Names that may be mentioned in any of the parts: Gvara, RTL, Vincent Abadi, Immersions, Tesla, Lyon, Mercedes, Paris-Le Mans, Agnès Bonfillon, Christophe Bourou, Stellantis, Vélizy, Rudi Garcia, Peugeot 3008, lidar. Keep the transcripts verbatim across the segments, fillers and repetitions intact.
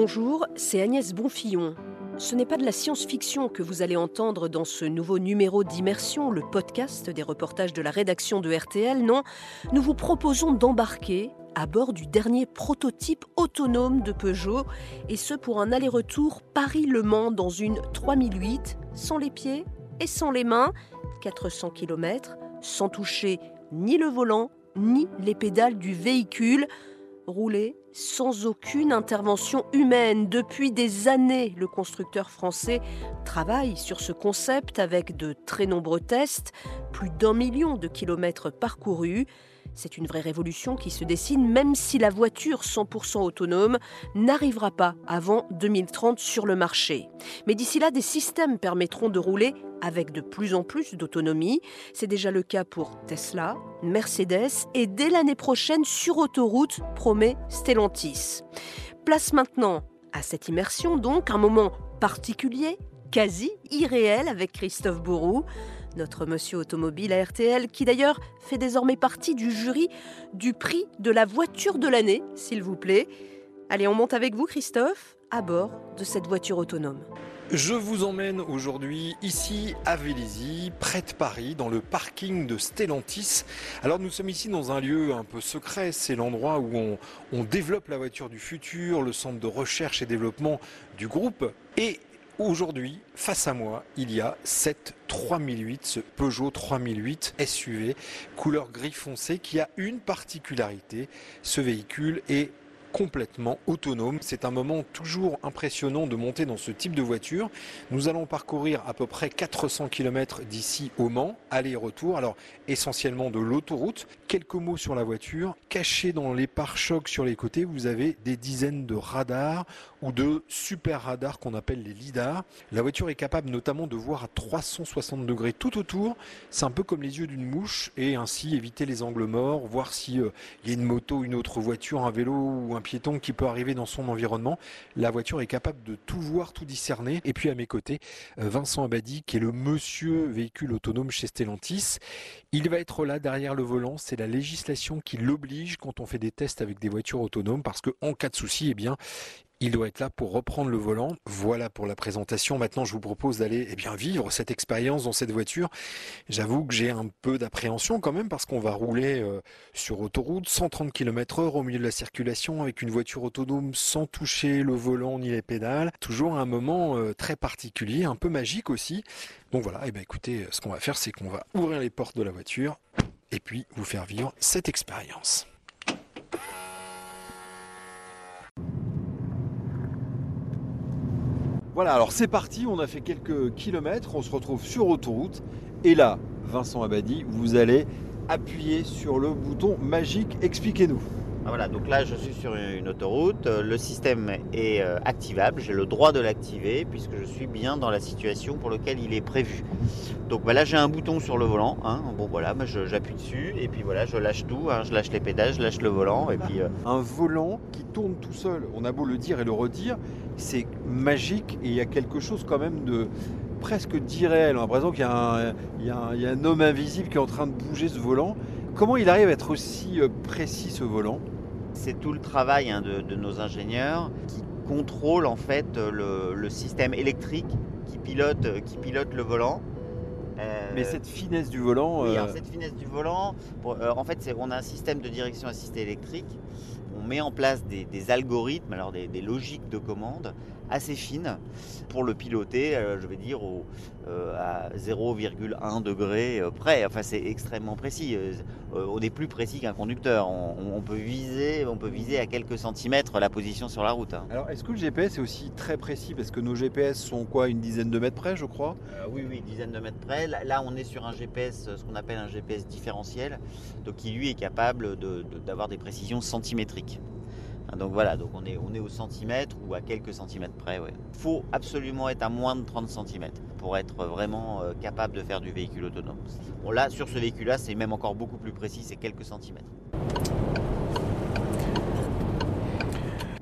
Bonjour, c'est Agnès Bonfillon. Ce n'est pas de la science-fiction que vous allez entendre dans ce nouveau numéro d'Immersion, le podcast des reportages de la rédaction de R T L, non. Nous vous proposons d'embarquer à bord du dernier prototype autonome de Peugeot, et ce pour un aller-retour Paris-Le Mans dans une trois mille huit, sans les pieds et sans les mains, quatre cents kilomètres, sans toucher ni le volant, ni les pédales du véhicule, rouler sans aucune intervention humaine. Depuis des années, le constructeur français travaille sur ce concept avec de très nombreux tests, plus d'un million de kilomètres parcourus. C'est une vraie révolution qui se dessine, même si la voiture cent pour cent autonome n'arrivera pas avant deux mille trente sur le marché. Mais d'ici là, des systèmes permettront de rouler avec de plus en plus d'autonomie. C'est déjà le cas pour Tesla, Mercedes et dès l'année prochaine sur autoroute, promet Stellantis. Place maintenant à cette immersion, donc un moment particulier, quasi irréel avec Christophe Bourou, notre monsieur automobile à R T L, qui d'ailleurs fait désormais partie du jury du prix de la voiture de l'année, s'il vous plaît. Allez, on monte avec vous, Christophe, à bord de cette voiture autonome. Je vous emmène aujourd'hui ici à Vélizy, près de Paris, dans le parking de Stellantis. Alors nous sommes ici dans un lieu un peu secret, c'est l'endroit où on, on développe la voiture du futur, le centre de recherche et développement du groupe. Et aujourd'hui, face à moi, il y a cette trois mille huit, ce Peugeot trois mille huit S U V, couleur gris foncé, qui a une particularité, ce véhicule est complètement autonome. C'est un moment toujours impressionnant de monter dans ce type de voiture. Nous allons parcourir à peu près quatre cents kilomètres d'ici au Mans, aller-retour, alors essentiellement de l'autoroute. Quelques mots sur la voiture. Cachée dans les pare-chocs sur les côtés, vous avez des dizaines de radars ou de super radars qu'on appelle les lidars. La voiture est capable notamment de voir à trois cent soixante degrés tout autour. C'est un peu comme les yeux d'une mouche et ainsi éviter les angles morts, voir si euh, y a une moto, une autre voiture, un vélo ou un un piéton qui peut arriver dans son environnement. La voiture est capable de tout voir, tout discerner. Et puis à mes côtés, Vincent Abadi, qui est le monsieur véhicule autonome chez Stellantis. Il va être là derrière le volant. C'est la législation qui l'oblige quand on fait des tests avec des voitures autonomes, parce qu'en cas de souci, eh bien, il doit être là pour reprendre le volant. Voilà pour la présentation. Maintenant, je vous propose d'aller eh bien, vivre cette expérience dans cette voiture. J'avoue que j'ai un peu d'appréhension quand même parce qu'on va rouler euh, sur autoroute, cent trente kilomètres heure au milieu de la circulation avec une voiture autonome sans toucher le volant ni les pédales. Toujours un moment euh, très particulier, un peu magique aussi. Donc voilà, eh bien, écoutez, ce qu'on va faire, c'est qu'on va ouvrir les portes de la voiture et puis vous faire vivre cette expérience. Voilà, alors c'est parti, on a fait quelques kilomètres, on se retrouve sur autoroute et là, Vincent Abadi, vous allez appuyer sur le bouton magique, expliquez-nous. Ah voilà, donc là je suis sur une autoroute, le système est activable, j'ai le droit de l'activer puisque je suis bien dans la situation pour laquelle il est prévu. Donc bah là j'ai un bouton sur le volant, hein. Bon voilà, bah, je, j'appuie dessus et puis voilà, je lâche tout, hein. Je lâche les pédales, je lâche le volant et puis... Euh... Un volant qui tourne tout seul, on a beau le dire et le redire, c'est magique et il y a quelque chose quand même de presque d'irréel. On a l'impression qu'il y a un, il y a un, il y a un homme invisible qui est en train de bouger ce volant. Comment il arrive à être aussi précis ce volant ? C'est tout le travail hein, de, de nos ingénieurs qui contrôlent en fait le, le système électrique qui pilote, qui pilote le volant. Euh, Mais cette finesse du volant... Oui, euh... alors, cette finesse du volant, pour, euh, en fait c'est, on a un système de direction assistée électrique. On met en place des, des algorithmes, alors des, des logiques de commande assez fines pour le piloter, euh, je vais dire, au, euh, à zéro virgule un degré près. Enfin, c'est extrêmement précis. Euh, on est plus précis qu'un conducteur. On, on, peut viser, on peut viser à quelques centimètres la position sur la route. Hein. Alors, est-ce que le G P S est aussi très précis ? Parce que nos G P S sont quoi ? Une dizaine de mètres près, je crois ? euh, Oui, oui, une dizaine de mètres près. Là, on est sur un G P S, ce qu'on appelle un G P S différentiel, donc qui, lui, est capable de, de, d'avoir des précisions centimétriques. Donc voilà, donc on est, on est au centimètre ou à quelques centimètres près. Ouais. Faut absolument être à moins de trente centimètres pour être vraiment capable de faire du véhicule autonome. Bon là, sur ce véhicule-là, c'est même encore beaucoup plus précis, c'est quelques centimètres.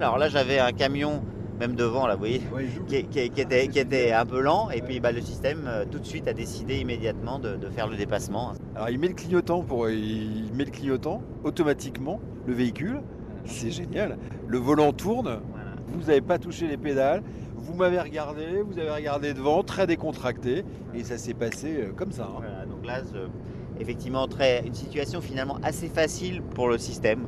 Alors là, j'avais un camion, même devant là, vous voyez, ouais, qui, qui, qui, était, qui était un peu lent. Et puis bah, le système, tout de suite, a décidé immédiatement de, de faire le dépassement. Alors il met le clignotant, pour, il met le clignotant automatiquement, le véhicule. C'est génial. Le volant tourne. Voilà. vous n'avez pas touché les pédales, vous m'avez regardé, vous avez regardé devant, très décontracté, et ça s'est passé comme ça. Hein. Voilà, donc là, je, effectivement, très, une situation finalement assez facile pour le système.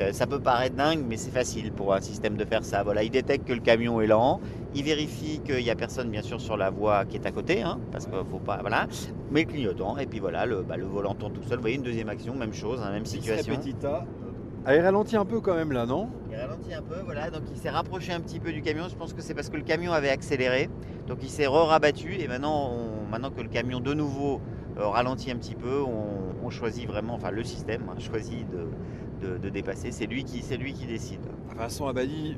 Euh, ça peut paraître dingue, mais c'est facile pour un système de faire ça. Voilà, il détecte que le camion est lent, il vérifie qu'il n'y a personne, bien sûr, sur la voie qui est à côté, hein, parce qu'il ne faut pas, voilà, mais clignotant, et puis voilà, le, bah, le volant tourne tout seul. Vous voyez, une deuxième action, même chose, hein, même situation. Ah, il ralentit un peu quand même là, non? Il ralentit un peu, voilà, donc il s'est rapproché un petit peu du camion. Je pense que c'est parce que le camion avait accéléré, donc il s'est re-rabattu, et maintenant, on, maintenant que le camion de nouveau euh, ralentit un petit peu, on, on choisit vraiment, enfin le système hein, choisit de, de, de dépasser, c'est lui, lui qui décide. Vincent Abadi,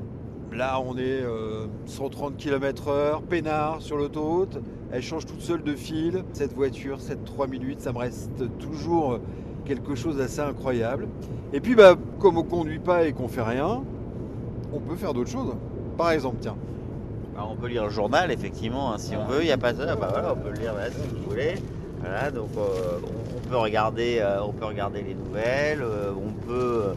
là on est euh, cent trente kilomètres heure, peinard sur l'autoroute, elle change toute seule de fil, cette voiture, cette trois mille huit, ça me reste toujours... quelque chose d'assez incroyable. Et puis, bah, comme on ne conduit pas et qu'on ne fait rien, on peut faire d'autres choses. Par exemple, tiens. Bah, on peut lire le journal, effectivement, hein, si ah, on veut. Il n'y a pas ça. Bah, voilà, on peut le lire là, si vous voulez. Voilà, donc euh, on, on, peut regarder, euh, on peut regarder les nouvelles. Euh, on peut euh,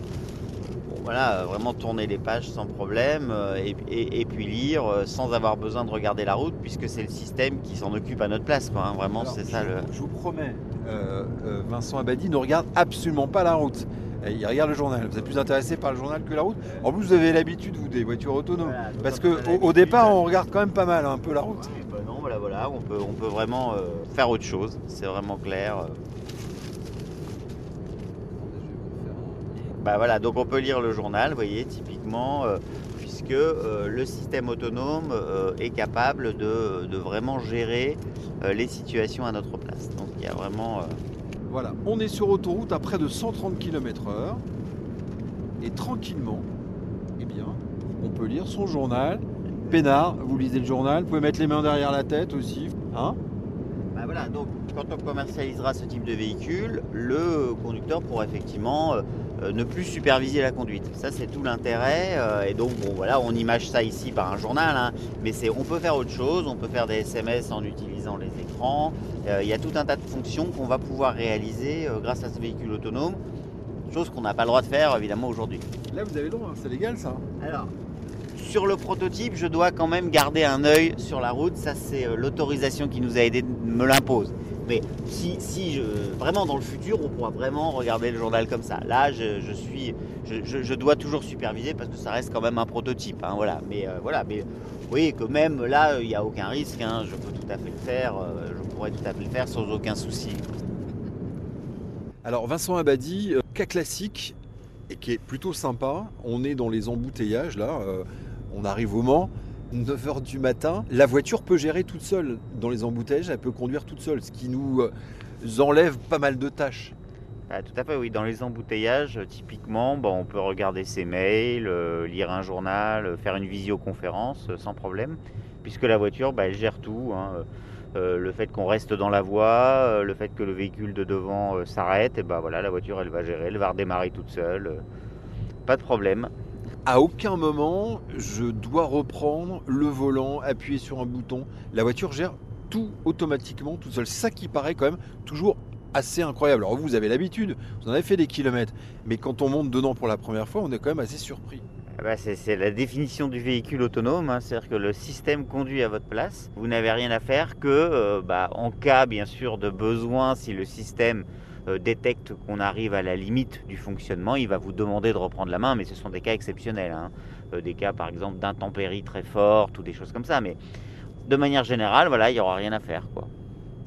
bon, voilà, vraiment tourner les pages sans problème euh, et, et, et puis lire euh, sans avoir besoin de regarder la route, puisque c'est le système qui s'en occupe à notre place. Quoi, hein. Vraiment, c'est ça le... Je vous promets... Euh, euh, Vincent Abadi ne regarde absolument pas la route. Il regarde le journal. Vous êtes plus intéressé par le journal que la route. En plus, vous avez l'habitude, vous, des voitures autonomes. Voilà, parce qu'au au départ, on regarde quand même pas mal hein, un peu la route. Ouais, ben non, voilà, voilà. On peut, on peut vraiment euh, faire autre chose. C'est vraiment clair. Bah voilà, donc on peut lire le journal, vous voyez, typiquement, euh, puisque euh, le système autonome euh, est capable de, de vraiment gérer euh, les situations à notre place. Donc il y a vraiment... Euh... Voilà, on est sur autoroute à près de cent trente kilomètres heure et tranquillement, eh bien, on peut lire son journal. Peinard, vous lisez le journal, vous pouvez mettre les mains derrière la tête aussi, hein. Bah voilà, donc quand on commercialisera ce type de véhicule, le conducteur pourra effectivement... Euh, ne plus superviser la conduite. Ça, c'est tout l'intérêt. Euh, et donc, bon, voilà, on image ça ici par un journal. Hein, mais c'est, on peut faire autre chose. On peut faire des S M S en utilisant les écrans. Euh, il y a tout un tas de fonctions qu'on va pouvoir réaliser euh, grâce à ce véhicule autonome. Chose qu'on n'a pas le droit de faire, évidemment, aujourd'hui. Là, vous avez le droit. Hein, c'est légal, ça. Alors, sur le prototype, je dois quand même garder un œil sur la route. Ça, c'est euh, l'autorisation qui nous a aidé, me l'impose. Mais si, si je, vraiment dans le futur, on pourra vraiment regarder le journal comme ça. Là, je, je, suis, je, je, je dois toujours superviser parce que ça reste quand même un prototype. Hein, voilà. Mais euh, voilà, mais vous voyez que même là, il n'y a aucun risque. Hein. Je peux tout à fait le faire. Euh, je pourrais tout à fait le faire sans aucun souci. Alors Vincent Abadi, euh, cas classique et qui est plutôt sympa. On est dans les embouteillages là. Euh, on arrive au Mans. neuf heures du matin, la voiture peut gérer toute seule. Dans les embouteillages, elle peut conduire toute seule, ce qui nous enlève pas mal de tâches. Ah, tout à fait, oui. Dans les embouteillages, typiquement, bon, on peut regarder ses mails, euh, lire un journal, faire une visioconférence euh, sans problème, puisque la voiture, bah, elle gère tout. Hein. Euh, le fait qu'on reste dans la voie, euh, le fait que le véhicule de devant euh, s'arrête, et bah, voilà, la voiture, elle va gérer, elle va redémarrer toute seule. Euh, pas de problème. À aucun moment, je dois reprendre le volant, appuyer sur un bouton. La voiture gère tout automatiquement, tout seul. C'est ça qui paraît quand même toujours assez incroyable. Alors vous avez l'habitude, vous en avez fait des kilomètres. Mais quand on monte dedans pour la première fois, on est quand même assez surpris. Ah bah c'est, c'est la définition du véhicule autonome. Hein. C'est-à-dire que le système conduit à votre place. Vous n'avez rien à faire que, euh, bah, en cas bien sûr de besoin, si le système... détecte qu'on arrive à la limite du fonctionnement, il va vous demander de reprendre la main, mais ce sont des cas exceptionnels, hein. Des cas par exemple d'intempéries très fortes ou des choses comme ça, mais de manière générale, voilà, il n'y aura rien à faire, quoi.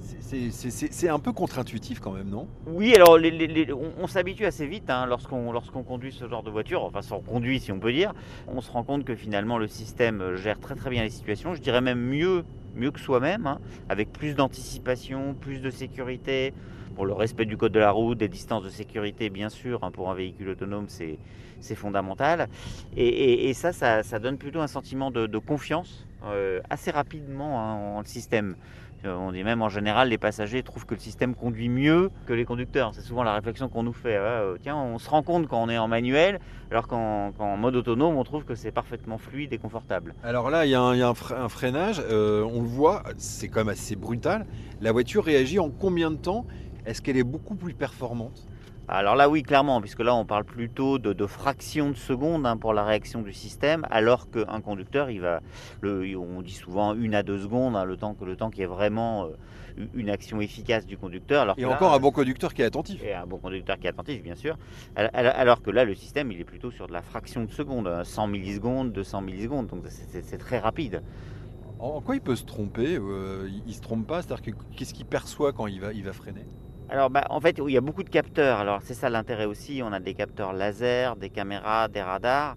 C'est, c'est, c'est, c'est un peu contre-intuitif quand même, non? Oui, alors les, les, les, on, on s'habitue assez vite hein, lorsqu'on lorsqu'on conduit ce genre de voiture, enfin s'en conduit si on peut dire, on se rend compte que finalement le système gère très très bien les situations, je dirais même mieux, mieux que soi-même, hein, avec plus d'anticipation, plus de sécurité, pour le respect du code de la route, des distances de sécurité bien sûr, hein, pour un véhicule autonome c'est, c'est fondamental, et, et, et ça, ça, ça donne plutôt un sentiment de, de confiance euh, assez rapidement hein, en le système. On dit même en général, les passagers trouvent que le système conduit mieux que les conducteurs. C'est souvent la réflexion qu'on nous fait. Euh, tiens, on se rend compte quand on est en manuel, alors qu'en, qu'en mode autonome, on trouve que c'est parfaitement fluide et confortable. Alors là, il y a un, il y a un freinage. Euh, on le voit, c'est quand même assez brutal. La voiture réagit en combien de temps? Est-ce qu'elle est beaucoup plus performante? Alors là oui, clairement, puisque là on parle plutôt de, de fractions de secondes hein, pour la réaction du système, alors qu'un conducteur, il va, le, on dit souvent une à deux secondes, hein, le temps que le temps qu'il y ait vraiment euh, une action efficace du conducteur. Alors et que encore là, un bon conducteur qui est attentif. Et un bon conducteur qui est attentif, bien sûr. Alors que là, le système, il est plutôt sur de la fraction de seconde, hein, cent millisecondes, deux cents millisecondes, donc c'est, c'est très rapide. En quoi il peut se tromper? euh, Il ne se trompe pas, c'est-à-dire que, qu'est-ce qu'il perçoit quand il va, il va freiner? Alors bah, en fait, il y a beaucoup de capteurs, alors c'est ça l'intérêt aussi, on a des capteurs laser, des caméras, des radars,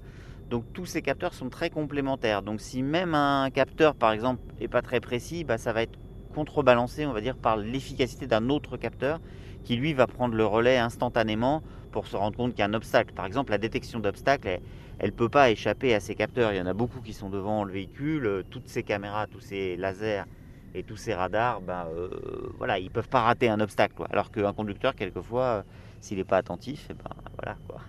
donc tous ces capteurs sont très complémentaires. Donc si même un capteur par exemple n'est pas très précis, bah, ça va être contrebalancé, on va dire, par l'efficacité d'un autre capteur qui lui va prendre le relais instantanément pour se rendre compte qu'il y a un obstacle. Par exemple, la détection d'obstacles, elle ne peut pas échapper à ces capteurs, il y en a beaucoup qui sont devant le véhicule, toutes ces caméras, tous ces lasers et tous ces radars, ben, euh, voilà, ils ne peuvent pas rater un obstacle, quoi. Alors qu'un conducteur, quelquefois, euh, s'il n'est pas attentif, eh ben, voilà, quoi.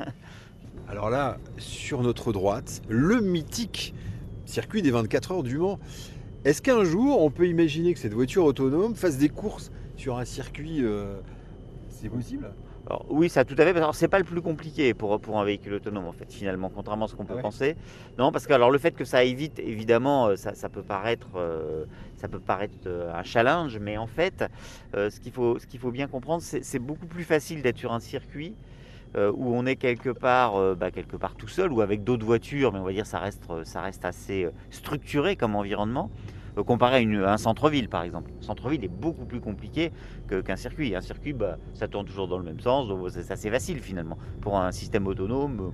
Alors là, sur notre droite, le mythique circuit des vingt-quatre heures du Mans. Est-ce qu'un jour, on peut imaginer que cette voiture autonome fasse des courses sur un circuit euh, c'est possible ? Alors, oui, ça tout à fait. Alors, c'est pas le plus compliqué pour, pour un véhicule autonome, en fait, finalement, contrairement à ce qu'on peut ah ouais. penser. Non, parce que alors, le fait que ça aille vite, évidemment, ça, ça peut paraître, euh, ça peut paraître euh, un challenge, mais en fait, euh, ce qu'il faut, ce qu'il faut bien comprendre, c'est, c'est beaucoup plus facile d'être sur un circuit euh, où on est quelque part, euh, bah, quelque part tout seul ou avec d'autres voitures, mais on va dire ça reste, ça reste assez structuré comme environnement. Comparé à, une, à un centre-ville par exemple. Un centre-ville est beaucoup plus compliqué que, qu'un circuit. Un circuit, bah, ça tourne toujours dans le même sens, donc c'est assez facile finalement. Pour un système autonome,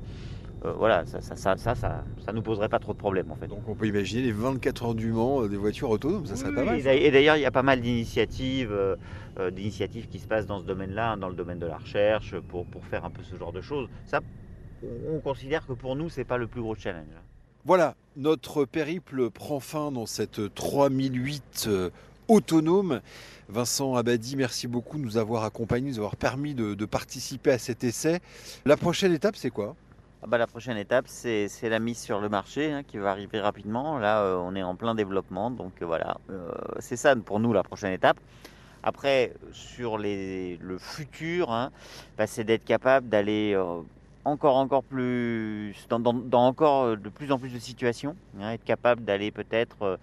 euh, voilà, ça ça, ça, ça, ça, ça nous poserait pas trop de problèmes en fait. Donc on peut imaginer les vingt-quatre heures du Mans euh, des voitures autonomes, ça oui, serait pas mal. Et d'ailleurs, il y a pas mal d'initiatives, euh, euh, d'initiatives qui se passent dans ce domaine-là, hein, dans le domaine de la recherche, pour, pour faire un peu ce genre de choses. Ça, on considère que pour nous, c'est pas le plus gros challenge. Voilà, notre périple prend fin dans cette trois mille huit autonome. Vincent Abadi, merci beaucoup de nous avoir accompagnés, de nous avoir permis de, de participer à cet essai. La prochaine étape, c'est quoi ? Ah bah, la prochaine étape, c'est, c'est la mise sur le marché hein, qui va arriver rapidement. Là, euh, on est en plein développement, donc euh, voilà, euh, c'est ça pour nous la prochaine étape. Après, sur les, le futur, hein, bah, c'est d'être capable d'aller... Euh, Encore, encore plus, dans, dans, dans encore de plus en plus de situations, hein, être capable d'aller peut-être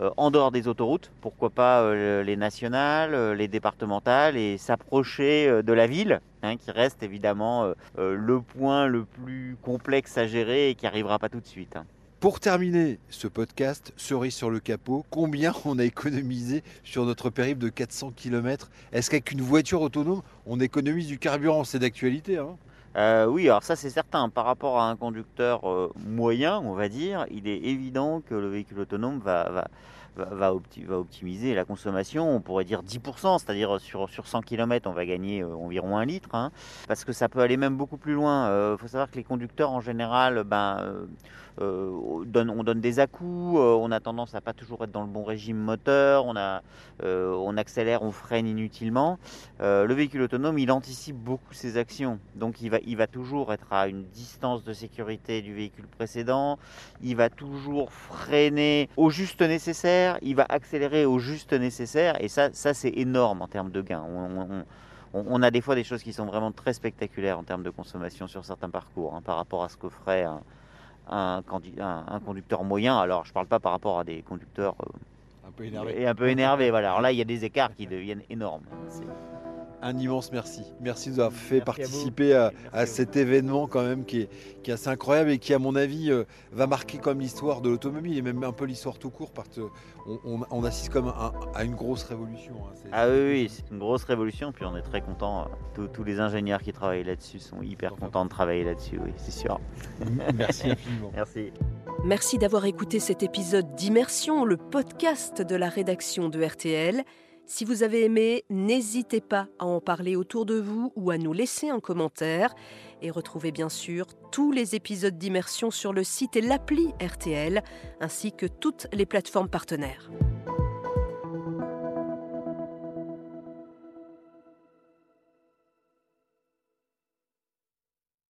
euh, en dehors des autoroutes, pourquoi pas euh, les nationales, les départementales, et s'approcher euh, de la ville, hein, qui reste évidemment euh, euh, le point le plus complexe à gérer et qui n'arrivera pas tout de suite. Hein. Pour terminer ce podcast, cerise sur le capot, combien on a économisé sur notre périple de quatre cents kilomètres ? Est-ce qu'avec une voiture autonome, on économise du carburant ? C'est d'actualité, hein ? Euh, oui, alors ça c'est certain, par rapport à un conducteur euh, moyen, on va dire, il est évident que le véhicule autonome va, va, va, va, opti- va optimiser la consommation, on pourrait dire dix pour cent, c'est-à-dire sur, sur cent kilomètres on va gagner euh, environ un litre, hein, parce que ça peut aller même beaucoup plus loin. Il euh, faut savoir que les conducteurs en général, ben, euh, euh, donne, on donne des à-coups, euh, on a tendance à pas toujours être dans le bon régime moteur, on, a, euh, on accélère, on freine inutilement. Euh, le véhicule autonome, il anticipe beaucoup ses actions, donc il va Il va toujours être à une distance de sécurité du véhicule précédent, il va toujours freiner au juste nécessaire, il va accélérer au juste nécessaire, et ça, ça c'est énorme en termes de gain. On, on, on a des fois des choses qui sont vraiment très spectaculaires en termes de consommation sur certains parcours, hein, par rapport à ce que ferait un, un, un, un conducteur moyen. Alors je ne parle pas par rapport à des conducteurs euh, un peu énervés. Et un peu énervés, voilà. Alors là, il y a des écarts qui deviennent énormes. C'est... Un immense merci. Merci de nous avoir fait merci participer à, à, à cet événement quand même qui est, qui est assez incroyable et qui, à mon avis, euh, va marquer comme l'histoire de l'automobile et même un peu l'histoire tout court parce qu'on on, on assiste comme à, à une grosse révolution. Hein. C'est, ah c'est... oui, c'est une grosse révolution. Puis on est très contents. Tous, tous les ingénieurs qui travaillent là-dessus sont hyper enfin. contents de travailler là-dessus, oui, c'est sûr. Merci infiniment. Merci. Merci d'avoir écouté cet épisode d'Immersion, le podcast de la rédaction de R T L. Si vous avez aimé, n'hésitez pas à en parler autour de vous ou à nous laisser un commentaire. Et retrouvez bien sûr tous les épisodes d'Immersion sur le site et l'appli R T L, ainsi que toutes les plateformes partenaires.